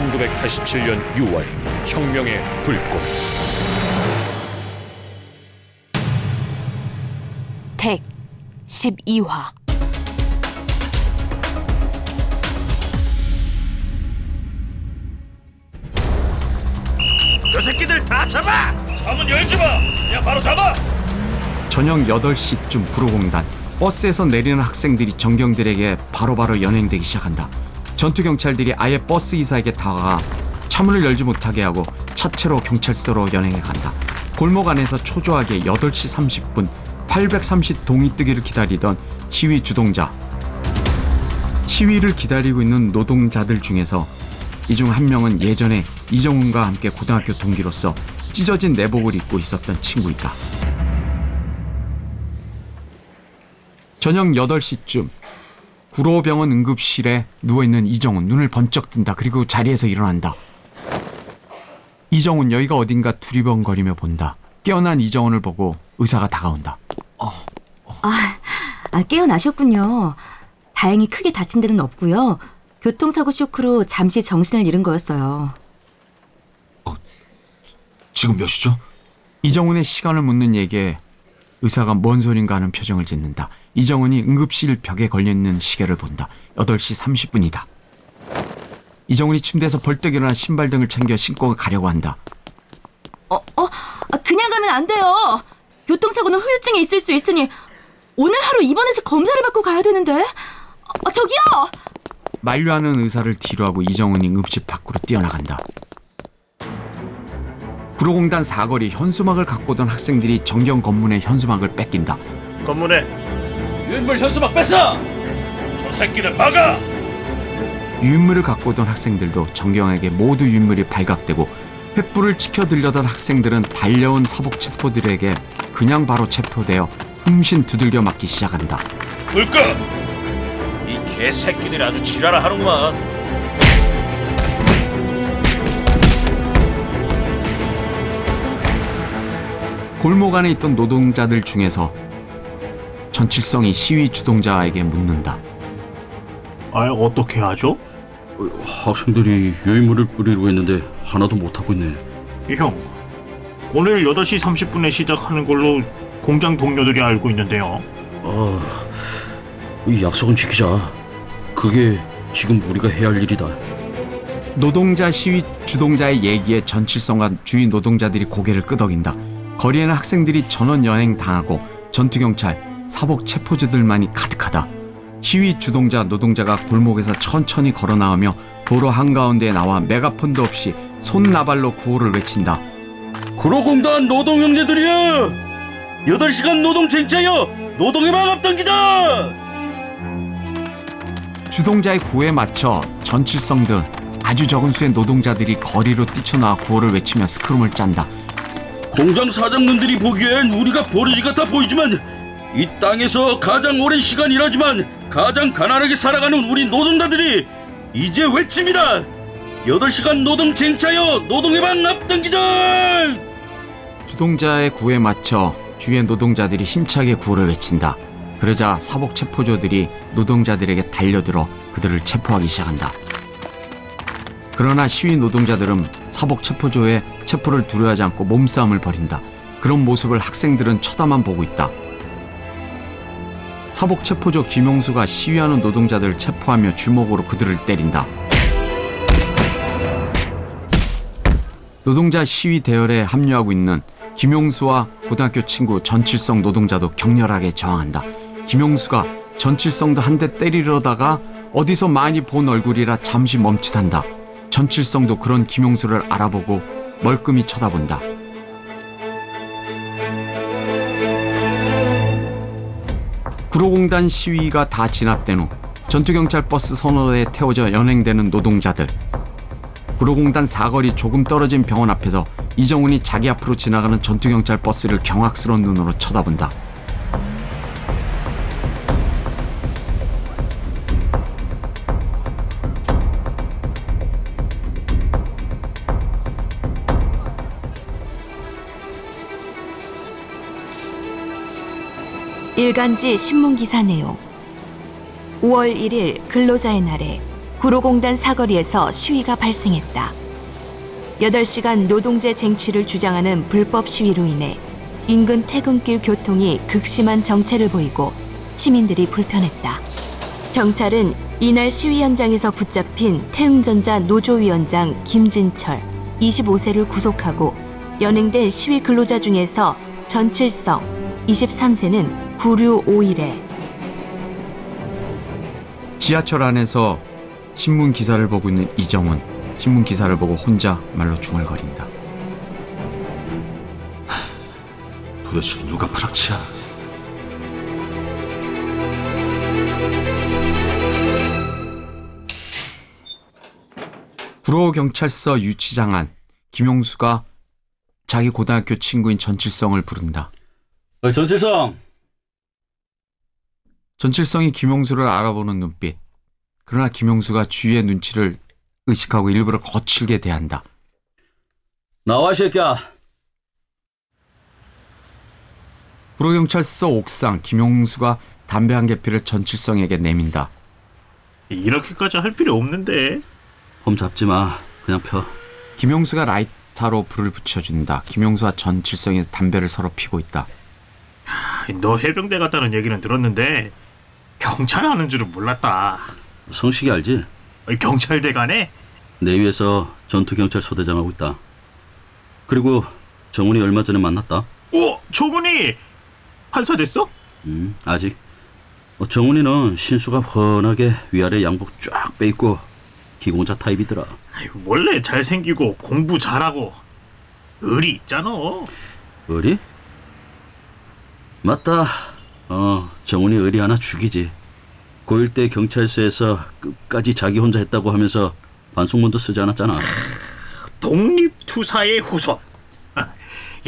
1987년 6월 혁명의 불꽃. 택 12화. 저 새끼들 다 잡아! 잠은 열지 마! 그냥 바로 잡아! 저녁 8시쯤 구로공단. 버스에서 내리는 학생들이 전경들에게 바로바로 연행되기 시작한다. 전투경찰들이 아예 버스 이사에게 다가가 차문을 열지 못하게 하고 차체로 경찰서로 연행해 간다. 골목 안에서 초조하게 8시 30분 830 동이 뜨기를 기다리던 시위 주동자. 시위를 기다리고 있는 노동자들 중에서 이 중 한 명은 예전에 이정훈과 함께 고등학교 동기로서 찢어진 내복을 입고 있었던 친구이다. 저녁 8시쯤 구로병원 응급실에 누워있는 이정훈. 눈을 번쩍 뜬다. 그리고 자리에서 일어난다. 이정훈. 여기가 어딘가 두리번거리며 본다. 깨어난 이정훈을 보고 의사가 다가온다. 깨어나셨군요. 다행히 크게 다친 데는 없고요. 교통사고 쇼크로 잠시 정신을 잃은 거였어요. 지금 몇 시죠? 이정훈의 시간을 묻는 얘기에 의사가 뭔 소린가 하는 표정을 짓는다. 이정훈이 응급실 벽에 걸려있는 시계를 본다. 8시 30분이다. 이정훈이 침대에서 벌떡 일어나 신발 등을 챙겨 신고 가려고 한다. 그냥 가면 안 돼요. 교통사고는 후유증이 있을 수 있으니 오늘 하루 입원해서 검사를 받고 가야 되는데. 저기요! 만류하는 의사를 뒤로하고 이정훈이 응급실 밖으로 뛰어나간다. 구로공단 사거리. 현수막을 갖고 오던 학생들이 정경 검문의 현수막을 뺏긴다. 검문에 유인물 현수막 뺐어! 저 새끼를 막아! 유인물을 갖고 오던 학생들도 정경에게 모두 유인물이 발각되고 횃불을 치켜들려던 학생들은 달려온 사복체포들에게 그냥 바로 체포되어 흠신 두들겨 맞기 시작한다. 불 끄! 이 개새끼들이 아주 지랄을 하는구만. 골목 안에 있던 노동자들 중에서 전칠성이 시위 주동자에게 묻는다. 어떻게 하죠? 학생들이 유인물을 뿌리려고 했는데 하나도 못하고 있네. 형, 오늘 8시 30분에 시작하는 걸로 공장 동료들이 알고 있는데요. 이 약속은 지키자. 그게 지금 우리가 해야 할 일이다. 노동자 시위 주동자의 얘기에 전칠성과 주위 노동자들이 고개를 끄덕인다. 거리에는 학생들이 전원 연행당하고 전투경찰, 사복체포자들만이 가득하다. 시위 주동자 노동자가 골목에서 천천히 걸어나오며 도로 한가운데에 나와 메가폰도 없이 손나발로 구호를 외친다. 구로공단 노동형제들이여! 8시간 노동쟁취여! 노동의 막 앞당기자! 주동자의 구호에 맞춰 전칠성 등 아주 적은 수의 노동자들이 거리로 뛰쳐나와 구호를 외치며 스크럼을 짠다. 공장 사장님들이 보기엔 우리가 버러지 같아 보이지만 이 땅에서 가장 오랜 시간 일하지만 가장 가난하게 살아가는 우리 노동자들이 이제 외칩니다. 8시간 노동 쟁취하여 노동의 방 앞당기자! 주동자의 구호에 맞춰 주위의 노동자들이 힘차게 구호를 외친다. 그러자 사복체포조들이 노동자들에게 달려들어 그들을 체포하기 시작한다. 그러나 시위 노동자들은 사복체포조의 체포를 두려워하지 않고 몸싸움을 벌인다. 그런 모습을 학생들은 쳐다만 보고 있다. 사복체포조 김용수가 시위하는 노동자들을 체포하며 주먹으로 그들을 때린다. 노동자 시위 대열에 합류하고 있는 김용수와 고등학교 친구 전칠성 노동자도 격렬하게 저항한다. 김용수가 전칠성도 한 대 때리려다가 어디서 많이 본 얼굴이라 잠시 멈칫한다. 전칠성도 그런 김용수를 알아보고 멀끔히 쳐다본다. 구로공단 시위가 다 진압된 후 전투경찰 버스 선로에 태워져 연행되는 노동자들. 구로공단 사거리 조금 떨어진 병원 앞에서 이정훈이 자기 앞으로 지나가는 전투경찰 버스를 경악스러운 눈으로 쳐다본다. 일간지 신문기사 내용. 5월 1일 근로자의 날에 구로공단 사거리에서 시위가 발생했다. 8시간 노동제 쟁취를 주장하는 불법 시위로 인해 인근 퇴근길 교통이 극심한 정체를 보이고 시민들이 불편했다. 경찰은 이날 시위 현장에서 붙잡힌 태흥전자 노조위원장 김진철 25세를 구속하고 연행된 시위 근로자 중에서 전칠성 23세는 구류 5일에 지하철 안에서 신문 기사를 보고 있는 이정훈. 신문 기사를 보고 혼자 말로 중얼거린다. 도대체 누가 프락치야? 구로경찰서 유치장 안 김용수가 자기 고등학교 친구인 전칠성을 부른다. 전칠성! 전칠성이 김용수를 알아보는 눈빛. 그러나 김용수가 주위의 눈치를 의식하고 일부러 거칠게 대한다. 나와, 새끼야. 구로경찰서 옥상 김용수가 담배 한 개피를 전칠성에게 내민다. 이렇게까지 할 필요 없는데. 폼 잡지 마. 그냥 펴. 김용수가 라이터로 불을 붙여준다. 김용수와 전칠성이 담배를 서로 피고 있다. 너 해병대 갔다는 얘기는 들었는데 경찰 하는 줄은 몰랐다. 성식이 알지? 경찰대가네? 내 위에서 전투경찰 소대장하고 있다. 그리고 정훈이 얼마 전에 만났다. 오! 정훈이! 판사됐어? 아직. 정훈이는 신수가 훤하게 위아래 양복 쫙 빼입고 기공자 타입이더라. 원래 잘생기고 공부 잘하고 의리 있잖아. 의리? 맞다. 정훈이 의리 하나 죽이지. 고1 때 경찰서에서 끝까지 자기 혼자 했다고 하면서 반성문도 쓰지 않았잖아. 독립투사의 후손.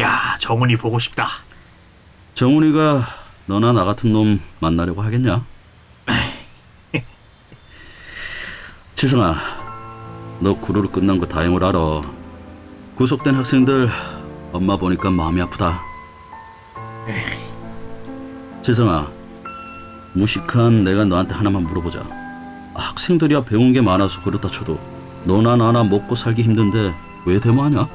야, 정훈이 보고 싶다. 정훈이가 너나 나 같은 놈 만나려고 하겠냐? 칠성아, 너 구로로 끝난 거 다행을 알아. 구속된 학생들 엄마 보니까 마음이 아프다. 칠성아, 무식한 내가 너한테 하나만 물어보자. 학생들이야 배운 게 많아서 그렇다 쳐도 너나 나나 먹고 살기 힘든데 왜 데모하냐?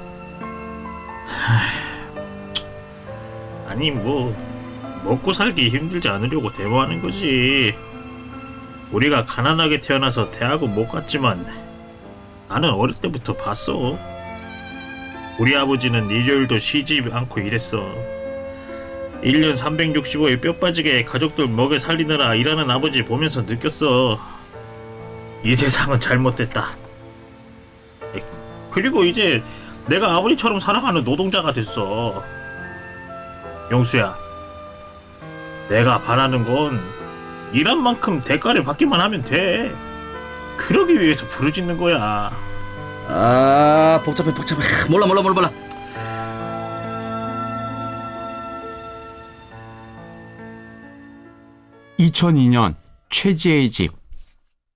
아니 먹고 살기 힘들지 않으려고 데모하는 거지. 우리가 가난하게 태어나서 대학은 못 갔지만 나는 어릴 때부터 봤어. 우리 아버지는 일요일도 쉬지 않고 일했어. 1년 365일 뼈 빠지게 가족들 먹여 살리느라 일하는 아버지 보면서 느꼈어. 이 세상은 잘못됐다. 그리고 이제 내가 아버지처럼 살아가는 노동자가 됐어. 용수야, 내가 바라는 건 일한 만큼 대가를 받기만 하면 돼. 그러기 위해서 부르짖는 거야. 아, 복잡해. 몰라. 최지혜의 집.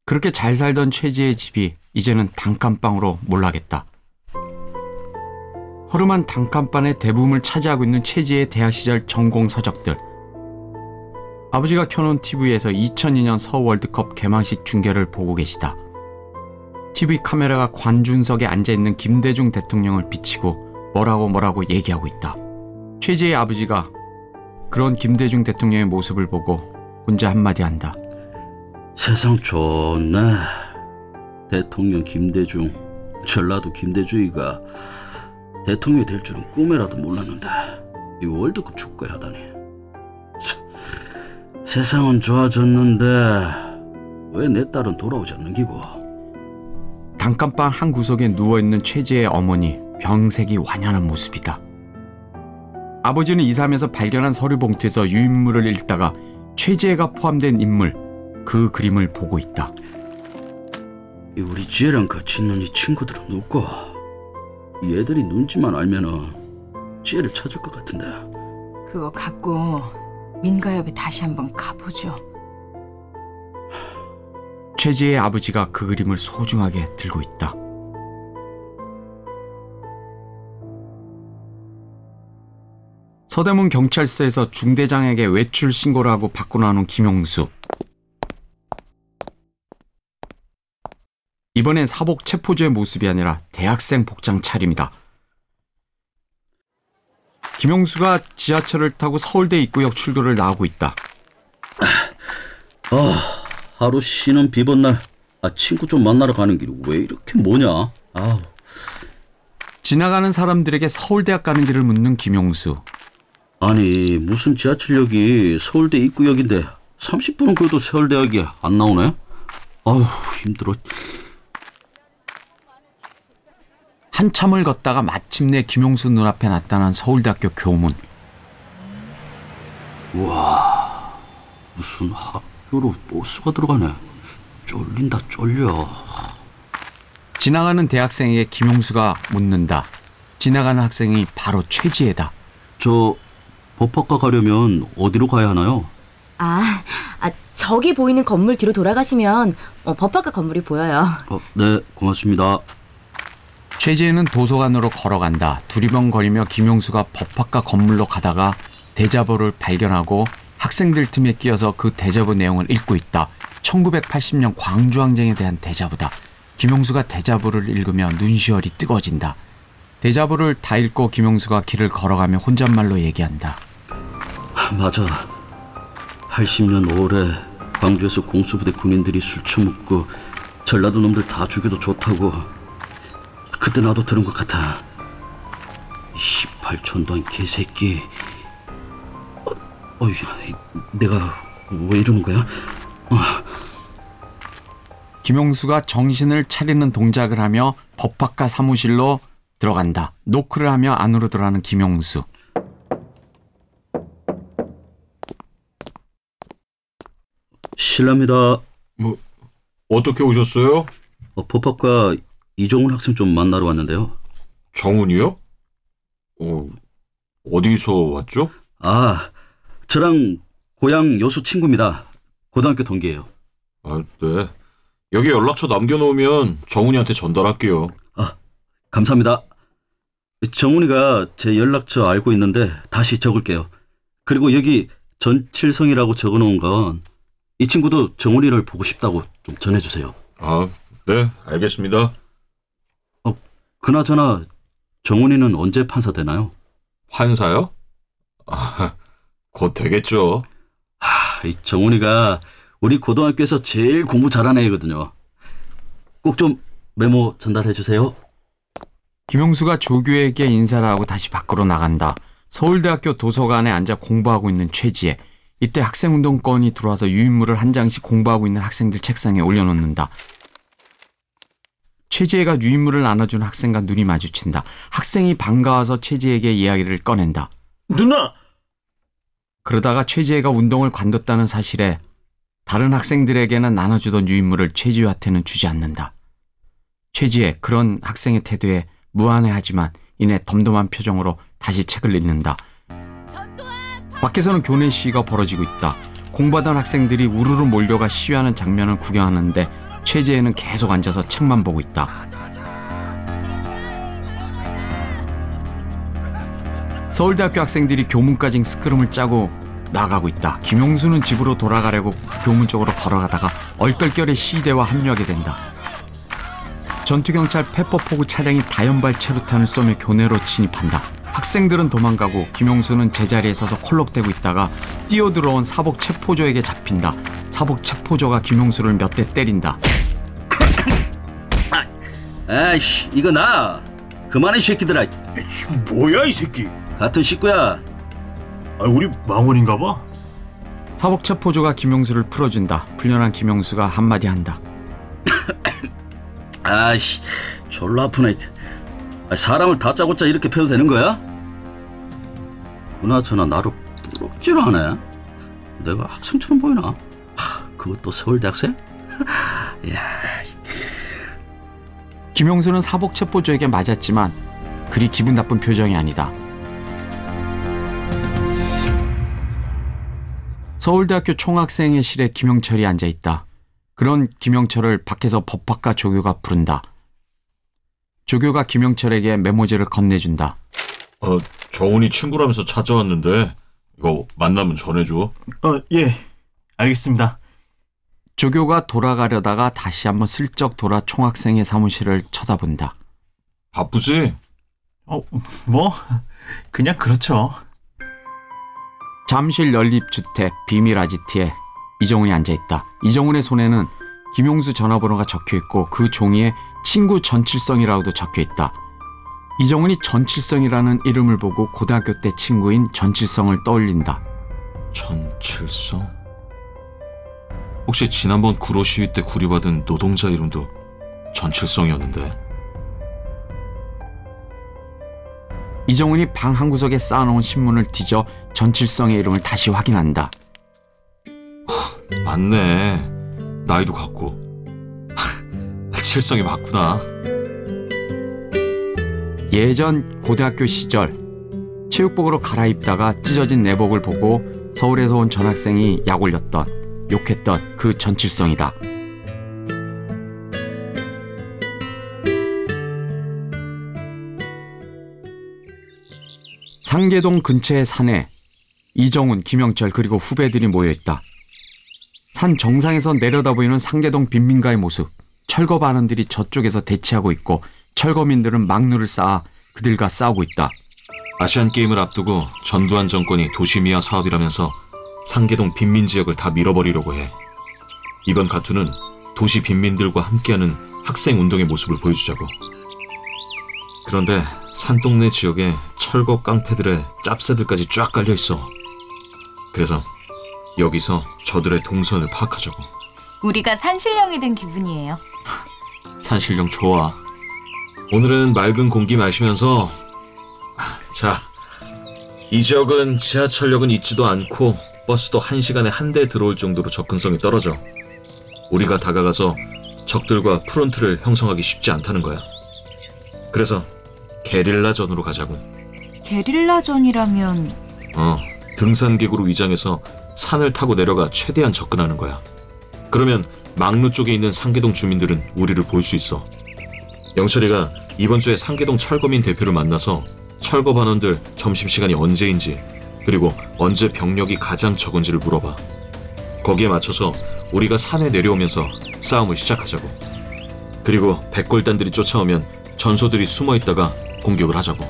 그렇게 잘 살던 최지혜의 집이 이제는 단칸방으로 몰락했다. 허름한 단칸방의 대부분을 차지하고 있는 최지혜의 대학 시절 전공 서적들. 아버지가 켜놓은 TV에서 2002년 서울 월드컵 개막식 중계를 보고 계시다. TV 카메라가 관중석에 앉아있는 김대중 대통령을 비치고 뭐라고 얘기하고 있다. 최지혜의 아버지가 그런 김대중 대통령의 모습을 보고 혼자 한마디 한다. 세상 좋네. 대통령 김대중, 전라도 김대중이가 대통령이 될 줄은 꿈에라도 몰랐는데 이 월드컵 축구에 하다니. 참, 세상은 좋아졌는데 왜 내 딸은 돌아오지 않는기고. 단칸방 한 구석에 누워있는 최지혜의 어머니, 병색이 완연한 모습이다. 아버지는 이사하면서 발견한 서류 봉투에서 유인물을 읽다가 최지혜가 포함된 인물, 그 그림을 보고 있다. 우리 지혜랑 같이 있는 이 친구들은 누구? 얘들이 눈치만 알면은 지혜를 찾을 것 같은데. 그거 갖고 민가협에 다시 한번 가보죠. 최지혜의 아버지가 그 그림을 소중하게 들고 있다. 서대문 경찰서에서 중대장에게 외출 신고를 하고 밖으로 나온 김용수. 이번엔 사복 체포주의 모습이 아니라 대학생 복장 차림이다. 김용수가 지하철을 타고 서울대 입구역 출구를 나오고 있다. 하루 쉬는 비번 날 친구 좀 만나러 가는 길이 왜 이렇게 뭐냐. 지나가는 사람들에게 서울대학 가는 길을 묻는 김용수. 아니 무슨 지하철역이 서울대 입구역인데 30분은 그래도 서울대학이 안 나오네. 아우 힘들어. 한참을 걷다가 마침내 김용수 눈앞에 나타난 서울대학교 교문. 우와, 무슨 학교로 버스가 들어가네. 쫄린다 쫄려. 지나가는 대학생에게 김용수가 묻는다. 지나가는 학생이 바로 최지혜다. 저 법학과 가려면 어디로 가야 하나요? 저기 보이는 건물 뒤로 돌아가시면 법학과 건물이 보여요. 네, 고맙습니다. 최지혜는 도서관으로 걸어간다. 두리번거리며 김용수가 법학과 건물로 가다가 대자보를 발견하고 학생들 틈에 끼어서 그 대자보 내용을 읽고 있다. 1980년 광주항쟁에 대한 대자보다. 김용수가 대자보를 읽으며 눈시울이 뜨거워진다. 대자보를 다 읽고 김용수가 길을 걸어가며 혼잣말로 얘기한다. 맞아. 80년 5월에 광주에서 공수부대 군인들이 술 처먹고 전라도 놈들 다 죽여도 좋다고 그때 나도 들은 것 같아. 18천도한 개새끼. 내가 왜 이러는 거야? 김용수가 정신을 차리는 동작을 하며 법학과 사무실로 들어간다. 노크를 하며 안으로 들어가는 김용수. 실례합니다. 어떻게 오셨어요? 법학과 이정훈 학생 좀 만나러 왔는데요. 정훈이요? 어디서 왔죠? 저랑 고향 여수 친구입니다. 고등학교 동기예요. 네. 여기 연락처 남겨놓으면 정훈이한테 전달할게요. 감사합니다. 정훈이가 제 연락처 알고 있는데 다시 적을게요. 그리고 여기 전칠성이라고 적어놓은 건 이 친구도 정훈이를 보고 싶다고 좀 전해주세요. 네, 알겠습니다. 그나저나 정훈이는 언제 판사 되나요? 판사요? 곧 되겠죠. 이 정훈이가 우리 고등학교에서 제일 공부 잘하는 애거든요. 꼭 좀 메모 전달해 주세요. 김용수가 조교에게 인사를 하고 다시 밖으로 나간다. 서울대학교 도서관에 앉아 공부하고 있는 최지혜. 이때 학생운동권이 들어와서 유인물을 한 장씩 공부하고 있는 학생들 책상에 올려놓는다. 최지혜가 유인물을 나눠준 학생과 눈이 마주친다. 학생이 반가워서 최지혜에게 이야기를 꺼낸다. 누나! 그러다가 최지혜가 운동을 관뒀다는 사실에 다른 학생들에게는 나눠주던 유인물을 최지혜한테는 주지 않는다. 최지혜, 그런 학생의 태도에 무안해하지만 이내 덤덤한 표정으로 다시 책을 읽는다. 밖에서는 교내 시위가 벌어지고 있다. 공부하던 학생들이 우르르 몰려가 시위하는 장면을 구경하는데 최지혜는 계속 앉아서 책만 보고 있다. 서울대학교 학생들이 교문까지 스크럼을 짜고 나가고 있다. 김용수는 집으로 돌아가려고 교문 쪽으로 걸어가다가 얼떨결에 시위대와 합류하게 된다. 전투경찰 페퍼포구 차량이 다연발 체루탄을 쏘며 교내로 진입한다. 학생들은 도망가고 김용수는 제자리에 서서 콜록대고 있다가 뛰어들어온 사복 체포조에게 잡힌다. 사복 체포조가 김용수를 몇 대 때린다. 아이씨, 이거 나! 그만해 이 새끼들아. 뭐야 이 새끼. 같은 식구야. 우리 망원인가 봐. 사복 체포조가 김용수를 풀어준다. 불련한 김용수가 한마디 한다. 아이씨, 졸라 아프네. 사람을 다짜고짜 이렇게 패도 되는 거야? 그나저나 나를 부럽질 않네. 내가 학생처럼 보이나? 그것도 서울대 학생? 김용수는 사복 체포조에게 맞았지만 그리 기분 나쁜 표정이 아니다. 서울대학교 총학생회 실에 김영철이 앉아있다. 그런 김영철을 밖에서 법학과 조교가 부른다. 조교가 김영철에게 메모지를 건네준다. 정훈이 친구라면서 찾아왔는데 이거 만나면 전해줘. 예, 알겠습니다. 조교가 돌아가려다가 다시 한번 슬쩍 돌아 총학생의 사무실을 쳐다본다. 바쁘지? 뭐? 그냥 그렇죠. 잠실 연립주택 비밀 아지트에 이정훈이 앉아있다. 이정훈의 손에는 김용수 전화번호가 적혀있고 그 종이에 친구 전칠성이라고도 적혀있다. 이정훈이 전칠성이라는 이름을 보고 고등학교 때 친구인 전칠성을 떠올린다. 전칠성? 혹시 지난번 구로 시위 때 구류받은 노동자 이름도 전칠성이었는데? 이정훈이 방 한구석에 쌓아놓은 신문을 뒤져 전칠성의 이름을 다시 확인한다. 맞네. 나이도 같고. 칠성이 맞구나. 예전 고등학교 시절 체육복으로 갈아입다가 찢어진 내복을 보고 서울에서 온 전학생이 약 올렸던, 욕했던 그 전칠성이다. 상계동 근처의 산에 이정훈, 김영철 그리고 후배들이 모여있다. 산 정상에서 내려다보이는 상계동 빈민가의 모습. 철거반원들이 저쪽에서 대치하고 있고 철거민들은 막루를 쌓아 그들과 싸우고 있다. 아시안게임을 앞두고 전두환 정권이 도시미화 사업이라면서 상계동 빈민지역을 다 밀어버리려고 해. 이번 가투는 도시 빈민들과 함께하는 학생운동의 모습을 보여주자고. 그런데 산동네 지역에 철거 깡패들의 짭새들까지 쫙 깔려있어. 그래서 여기서 저들의 동선을 파악하자고. 우리가 산신령이 된 기분이에요. 산신령 좋아. 오늘은 맑은 공기 마시면서, 자, 이 지역은 지하철역은 있지도 않고 버스도 1시간에 한 대 들어올 정도로 접근성이 떨어져. 우리가 다가가서 적들과 프론트를 형성하기 쉽지 않다는 거야. 그래서 게릴라전으로 가자고. 게릴라전이라면? 등산객으로 위장해서 산을 타고 내려가 최대한 접근하는 거야. 그러면 막루 쪽에 있는 상계동 주민들은 우리를 볼 수 있어. 영철이가 이번 주에 상계동 철거민 대표를 만나서 철거 반원들 점심시간이 언제인지 그리고 언제 병력이 가장 적은지를 물어봐. 거기에 맞춰서 우리가 산에 내려오면서 싸움을 시작하자고. 그리고 백골단들이 쫓아오면 전소들이 숨어있다가 공격을 하자고.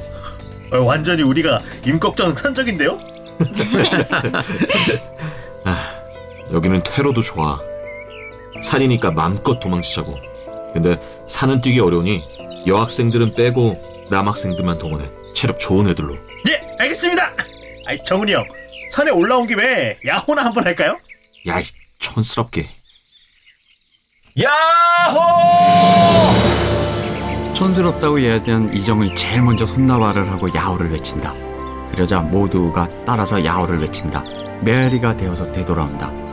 완전히 우리가 임꺽정 산적인데요? 여기는 퇴로도 좋아. 산이니까 마음껏 도망치자고. 근데 산은 뛰기 어려우니 여학생들은 빼고 남학생들만 동원해. 체력 좋은 애들로. 예, 알겠습니다. 정훈이 형, 산에 올라온 김에 야호나 한번 할까요? 야이, 촌스럽게. 야호! 촌스럽다고 해야 되는 이정훈이 제일 먼저 손나발을 하고 야호를 외친다. 그러자 모두가 따라서 야호를 외친다. 메아리가 되어서 되돌아온다.